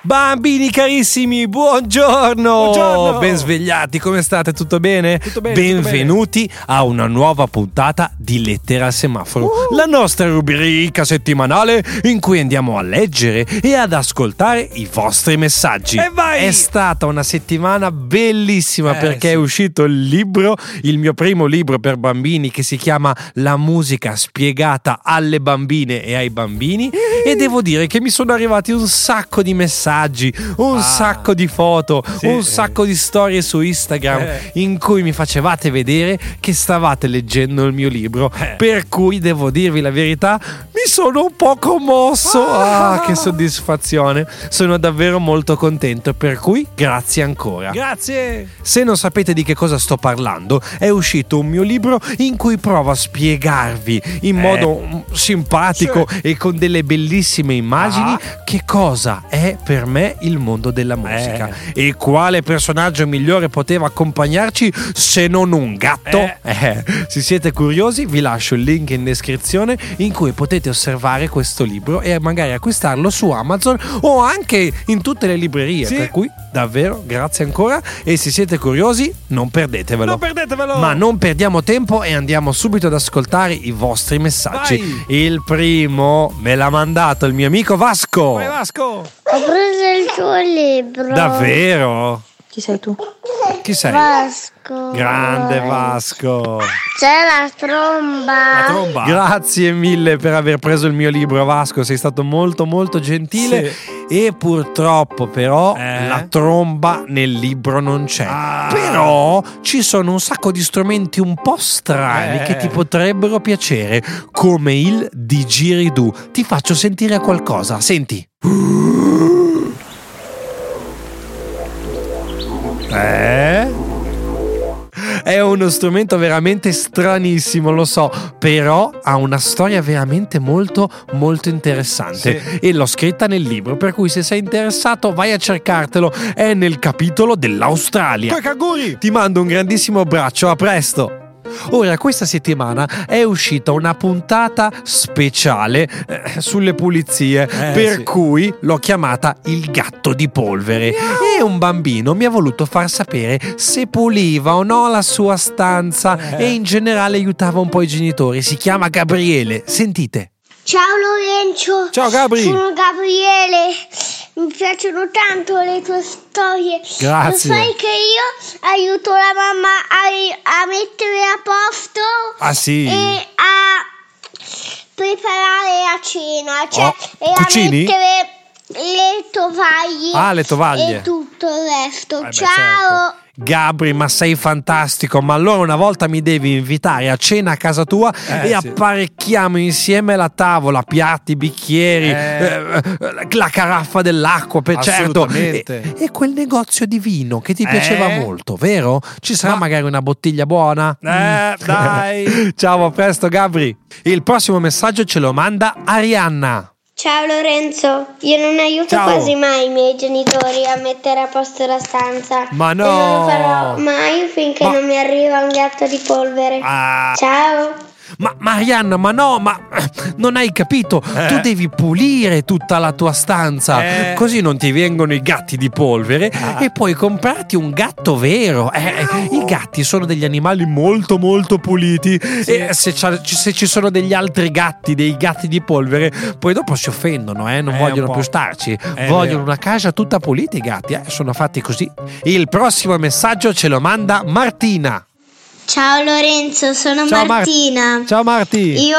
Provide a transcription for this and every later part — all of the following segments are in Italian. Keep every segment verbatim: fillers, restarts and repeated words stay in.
Bambini carissimi, buongiorno. Buongiorno! Ben svegliati, come state? Tutto bene? Tutto bene. Benvenuti tutto bene. A una nuova puntata di Lettera al Semaforo, uh. la nostra rubrica settimanale in cui andiamo a leggere e ad ascoltare i vostri messaggi. E vai! È stata una settimana bellissima eh, perché sì. è uscito il libro, il mio primo libro per bambini che si chiama La musica spiegata alle bambine e ai bambini e devo dire che mi sono arrivati un sacco di messaggi. Un ah, sacco di foto, sì, un sacco eh. di storie su Instagram eh. in cui mi facevate vedere che stavate leggendo il mio libro. eh. Per cui devo dirvi la verità, mi sono un po' commosso. ah. Ah, che soddisfazione, sono davvero molto contento, per cui grazie ancora. Grazie. Se non sapete di che cosa sto parlando, è uscito un mio libro in cui provo a spiegarvi in eh. modo simpatico sì. e con delle bellissime immagini ah. che cosa è per me il mondo della musica eh. e quale personaggio migliore poteva accompagnarci se non un gatto. eh. Eh. Se siete curiosi, vi lascio il link in descrizione in cui potete osservare questo libro e magari acquistarlo su Amazon o anche in tutte le librerie, sì. per cui davvero grazie ancora, e se siete curiosi non perdetevelo. non perdetevelo ma non perdiamo tempo e andiamo subito ad ascoltare i vostri messaggi. Vai. Il primo me l'ha mandato il mio amico Vasco. Vai Vasco. Ho preso il tuo libro. Davvero? Chi sei tu? Chi sei? Vasco. Grande Vasco. C'è la tromba. La tromba. Grazie mille per aver preso il mio libro, Vasco. Sei stato molto molto gentile. Sì. E purtroppo però eh? la tromba nel libro non c'è. ah. Però ci sono un sacco di strumenti un po' strani eh. che ti potrebbero piacere, come il digiridu. Ti faccio sentire qualcosa, senti. Eh? È uno strumento veramente stranissimo, lo so, però ha una storia veramente molto molto interessante sì. e l'ho scritta nel libro, per cui se sei interessato vai a cercartelo, è nel capitolo dell'Australia. Kakaguri! Ti mando un grandissimo abbraccio, a presto! Ora, questa settimana è uscita una puntata speciale eh, sulle pulizie, eh, per sì. cui l'ho chiamata Il gatto di polvere. No. E un bambino mi ha voluto far sapere se puliva o no la sua stanza eh. e in generale aiutava un po' i genitori. Si chiama Gabriele, sentite. Ciao Lorenzo. Ciao Gabri. Sono Gabriele. Mi piacciono tanto le tue storie. Grazie. Lo sai che io aiuto la mamma a, a mettere a posto ah, sì. e a preparare la cena, cioè oh. e cucini? A mettere le tovaglie. Ah, le tovaglie. E tutto il resto. Eh, ciao. Beh, certo. Gabri, ma sei fantastico, ma allora una volta mi devi invitare a cena a casa tua eh, e apparecchiamo sì. insieme la tavola, piatti, bicchieri, eh. Eh, la caraffa dell'acqua, per certo, e, e quel negozio di vino che ti piaceva eh. molto, vero? Ci sarà ma... magari una bottiglia buona? Eh, dai! Ciao, a presto Gabri! Il prossimo messaggio ce lo manda Arianna. Ciao Lorenzo, io non aiuto Ciao. quasi mai i miei genitori a mettere a posto la stanza. Ma no! E non lo farò mai finché ma... non mi arriva un gatto di polvere. Ah. Ciao! Ma Marianna, ma no, ma non hai capito, eh. tu devi pulire tutta la tua stanza eh. così non ti vengono i gatti di polvere ah. e puoi comprarti un gatto vero. eh, oh. I gatti sono degli animali molto molto puliti sì. e se, se ci sono degli altri gatti, dei gatti di polvere, poi dopo si offendono, eh, non eh, vogliono più starci, eh, vogliono una casa tutta pulita i gatti, eh, sono fatti così. Il prossimo messaggio ce lo manda Martina. Ciao Lorenzo, sono Ciao Martina. Mar- Ciao Marti. Io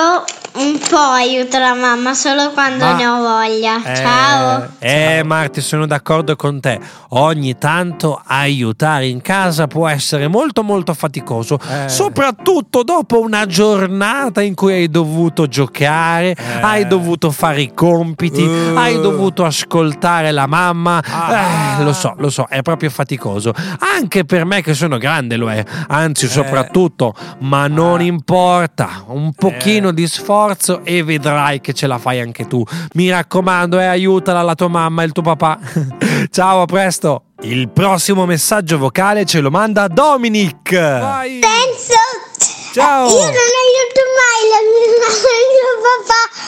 un po' aiuto la mamma solo quando Ma... ne ho voglia. Eh, Ciao. Eh Ciao. Marti, sono d'accordo con te. Ogni tanto aiutare in casa può essere molto molto faticoso, eh. soprattutto dopo una giornata in cui hai dovuto giocare, eh. hai dovuto fare i compiti, uh. hai dovuto ascoltare la mamma. Ah. Eh, lo so, lo so, è proprio faticoso. Anche per me che sono grande lo è, anzi soprattutto, ma non importa, un pochino eh. di sforzo sforzo e vedrai che ce la fai anche tu. Mi raccomando, eh, aiutala la tua mamma e il tuo papà. Ciao, a presto. Il prossimo messaggio vocale ce lo manda Dominic. Vai. Penso. Ciao. Io non aiuto mai la mia mamma e il mio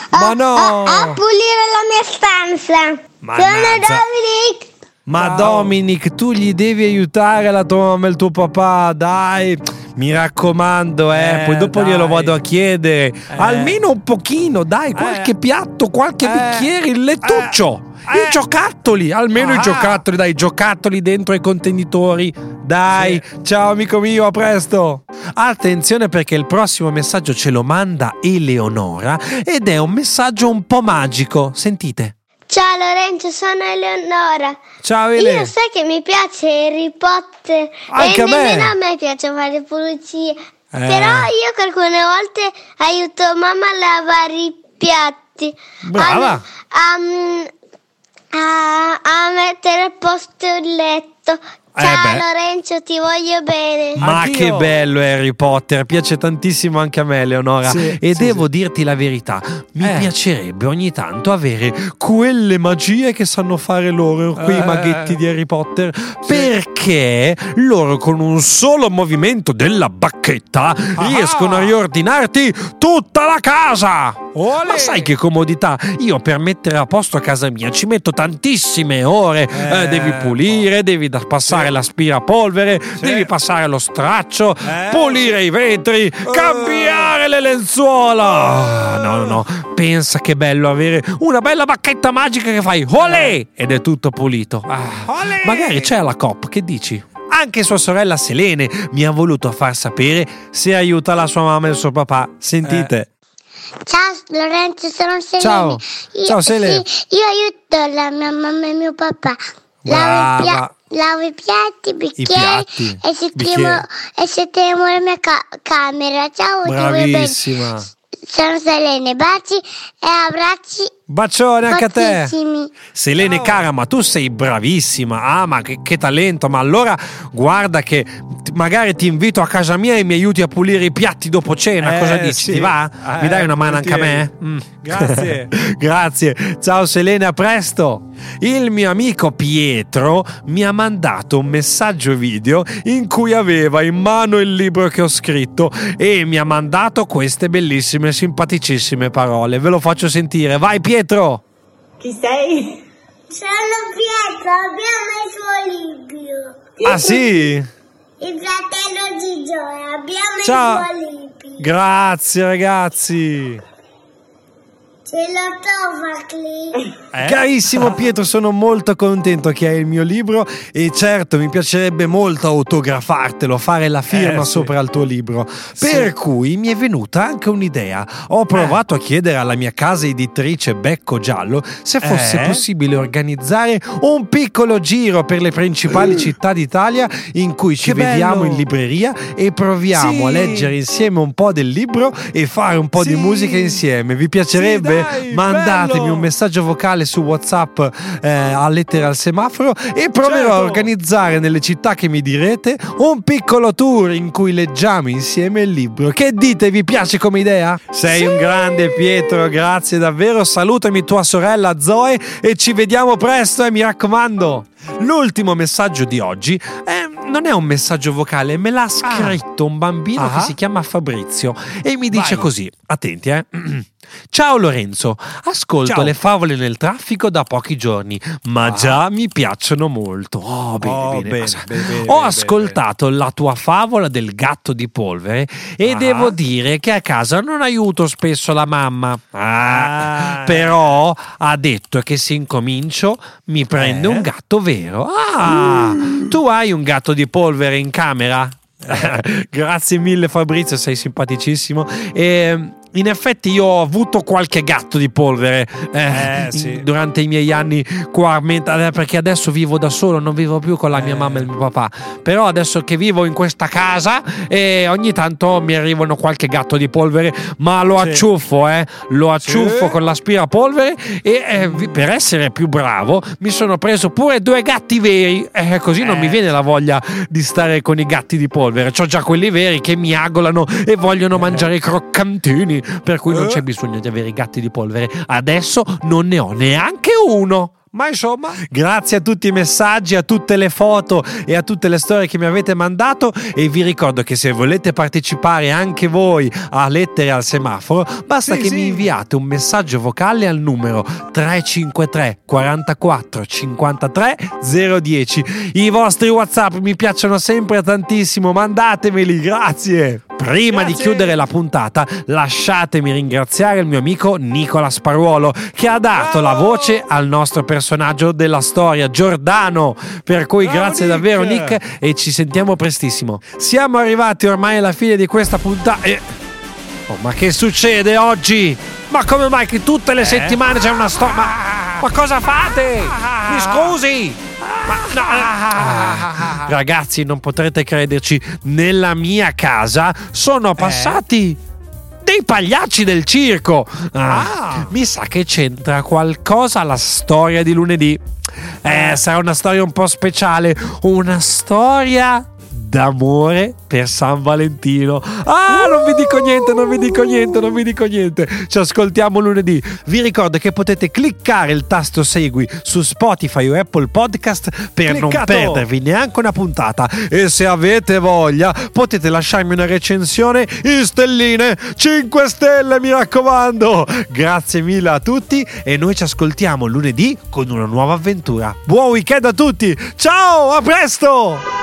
papà a, Ma no. a, a pulire la mia stanza. Mannazza. Sono Dominic. Ma wow. Dominic, tu gli devi aiutare la tua mamma e il tuo papà, dai, mi raccomando, eh, eh poi dopo dai. glielo vado a chiedere, eh. almeno un pochino, dai, qualche eh. piatto, qualche eh. bicchiere, il lettuccio, eh. i giocattoli, almeno ah. i giocattoli, dai, i giocattoli dentro ai contenitori, dai, sì. Ciao amico mio, a presto. Attenzione, perché il prossimo messaggio ce lo manda Eleonora ed è un messaggio un po' magico, sentite. Ciao Lorenzo, sono Eleonora. Ciao Ele. Io sai che mi piace Harry Potter. Anche a me. A me piace fare pulizie. Eh. Però io alcune volte aiuto mamma a lavare i piatti. Brava. A, a, a, a mettere a posto il letto. Ciao eh Lorenzo, ti voglio bene. Ma Addio. Che bello Harry Potter, piace tantissimo anche a me, Eleonora. Sì, e sì, devo sì. dirti la verità, mi eh. piacerebbe ogni tanto avere quelle magie che sanno fare loro, quei eh. maghetti di Harry Potter, sì. perché loro con un solo movimento della bacchetta ah. riescono a riordinarti tutta la casa. Olè. Ma sai che comodità, io per mettere a posto a casa mia ci metto tantissime ore, eh. Eh, devi pulire, devi da passare l'aspirapolvere, sì. devi passare lo straccio, eh. pulire i vetri, uh. cambiare le lenzuola. Uh. No, no, no. Pensa che bello avere una bella bacchetta magica che fai olè ed è tutto pulito. Ah. Magari c'è la Coop, che dici? Anche sua sorella Selene mi ha voluto far sapere se aiuta la sua mamma e il suo papà. Sentite. Eh. Ciao Lorenzo, sono Selene. Ciao, io, Ciao Selene. Sì, io aiuto la mia mamma e mio papà. Brava. La mia... Lavo i piatti, bicchieri, i piatti, e settiamo e settiamo la mia ca- camera. Ciao, bravissima. Sono Selene, baci e abbracci. Bacione anche a te. Selene, ciao. Cara, ma tu sei bravissima. Ah, ma che, che talento. Ma allora guarda che magari ti invito a casa mia e mi aiuti a pulire i piatti dopo cena. eh, Cosa dici? Sì. Ti va? Eh, mi dai una mano anche a me? Mm. Grazie. Grazie. Ciao Selene, a presto. Il mio amico Pietro mi ha mandato un messaggio video in cui aveva in mano il libro che ho scritto e mi ha mandato queste bellissime, simpaticissime parole. Ve lo faccio sentire. Vai Pietro. Pietro. Chi sei? Sono Pietro, abbiamo il suo libro. Ah sì? Il fratello di Gioia, abbiamo Ciao. Il suo libro. Grazie ragazzi. Ce l'ho trovato. Eh? Carissimo Pietro, sono molto contento che hai il mio libro e certo mi piacerebbe molto autografartelo, fare la firma eh, sopra sì. il tuo libro. Sì. Per cui mi è venuta anche un'idea. Ho provato eh. a chiedere alla mia casa editrice Becco Giallo se fosse eh. possibile organizzare un piccolo giro per le principali uh. città d'Italia in cui ci che vediamo bello. In libreria e proviamo sì. a leggere insieme un po' del libro e fare un po' sì. di musica insieme. Vi piacerebbe? Sì, dai, mandatemi bello. Un messaggio vocale su WhatsApp eh, a Lettere al Semaforo e proverò certo. a organizzare nelle città che mi direte un piccolo tour in cui leggiamo insieme il libro. Che dite, vi piace come idea? Sei sì. un grande Pietro, grazie davvero, salutami tua sorella Zoe e ci vediamo presto e eh, mi raccomando. L'ultimo messaggio di oggi è non è un messaggio vocale, me l'ha scritto ah. un bambino ah. che si chiama Fabrizio e mi dice Vai. Così, attenti eh ciao Lorenzo, ascolto ciao. Le favole nel traffico da pochi giorni ma ah. già mi piacciono molto. Oh, bene, oh, bene. Bene, bene, bene, ho ascoltato bene. La tua favola del gatto di polvere e ah. devo dire che a casa non aiuto spesso la mamma ah. però ha detto che se incomincio mi prende eh. un gatto vero. Ah, mm. tu hai un gatto di polvere in camera? Grazie mille Fabrizio, sei simpaticissimo. E in effetti io ho avuto qualche gatto di polvere eh, eh, sì. durante i miei anni qua, perché adesso vivo da solo, non vivo più con la mia eh. mamma e il mio papà, però adesso che vivo in questa casa eh, ogni tanto mi arrivano qualche gatto di polvere, ma lo sì. acciuffo eh, lo acciuffo sì. con l'aspirapolvere e eh, per essere più bravo mi sono preso pure due gatti veri eh, così eh. non mi viene la voglia di stare con i gatti di polvere, c'ho già quelli veri che mi miagolano e vogliono eh. mangiare i croccantini polveri, per cui non c'è bisogno di avere i gatti di polvere. Adesso non ne ho neanche uno. Ma insomma, grazie a tutti i messaggi, a tutte le foto e a tutte le storie che mi avete mandato, e vi ricordo che se volete partecipare anche voi a Lettere al Semaforo, basta sì, che sì. mi inviate un messaggio vocale al numero tre cinque tre, quarantaquattro, cinquantatré, zero dieci. I vostri WhatsApp mi piacciono sempre tantissimo, mandatemeli, grazie. Prima Grazie. di chiudere la puntata, lasciatemi ringraziare il mio amico Nicola Sparuolo, che ha dato Bravo. la voce al nostro personaggio della storia, Giordano. Per cui Bravo grazie Nick. davvero Nick, e ci sentiamo prestissimo. Siamo arrivati ormai alla fine di questa puntata e... oh, ma che succede oggi? Ma come mai che tutte le eh? settimane c'è una storia? Ma... ma cosa fate? Mi scusi! Ma no. ah, ragazzi, non potrete crederci, nella mia casa sono passati eh. dei pagliacci del circo. ah, ah. Mi sa che c'entra qualcosa la storia di lunedì. eh, sarà una storia un po' speciale, una storia d'amore per San Valentino. Ah, non vi dico niente, non vi dico niente, non vi dico niente. Ci ascoltiamo lunedì. Vi ricordo che potete cliccare il tasto segui su Spotify o Apple Podcast per Cliccato. non perdervi neanche una puntata. E se avete voglia, potete lasciarmi una recensione in stelline, cinque stelle, mi raccomando. Grazie mille a tutti e noi ci ascoltiamo lunedì con una nuova avventura. Buon weekend a tutti. Ciao, a presto.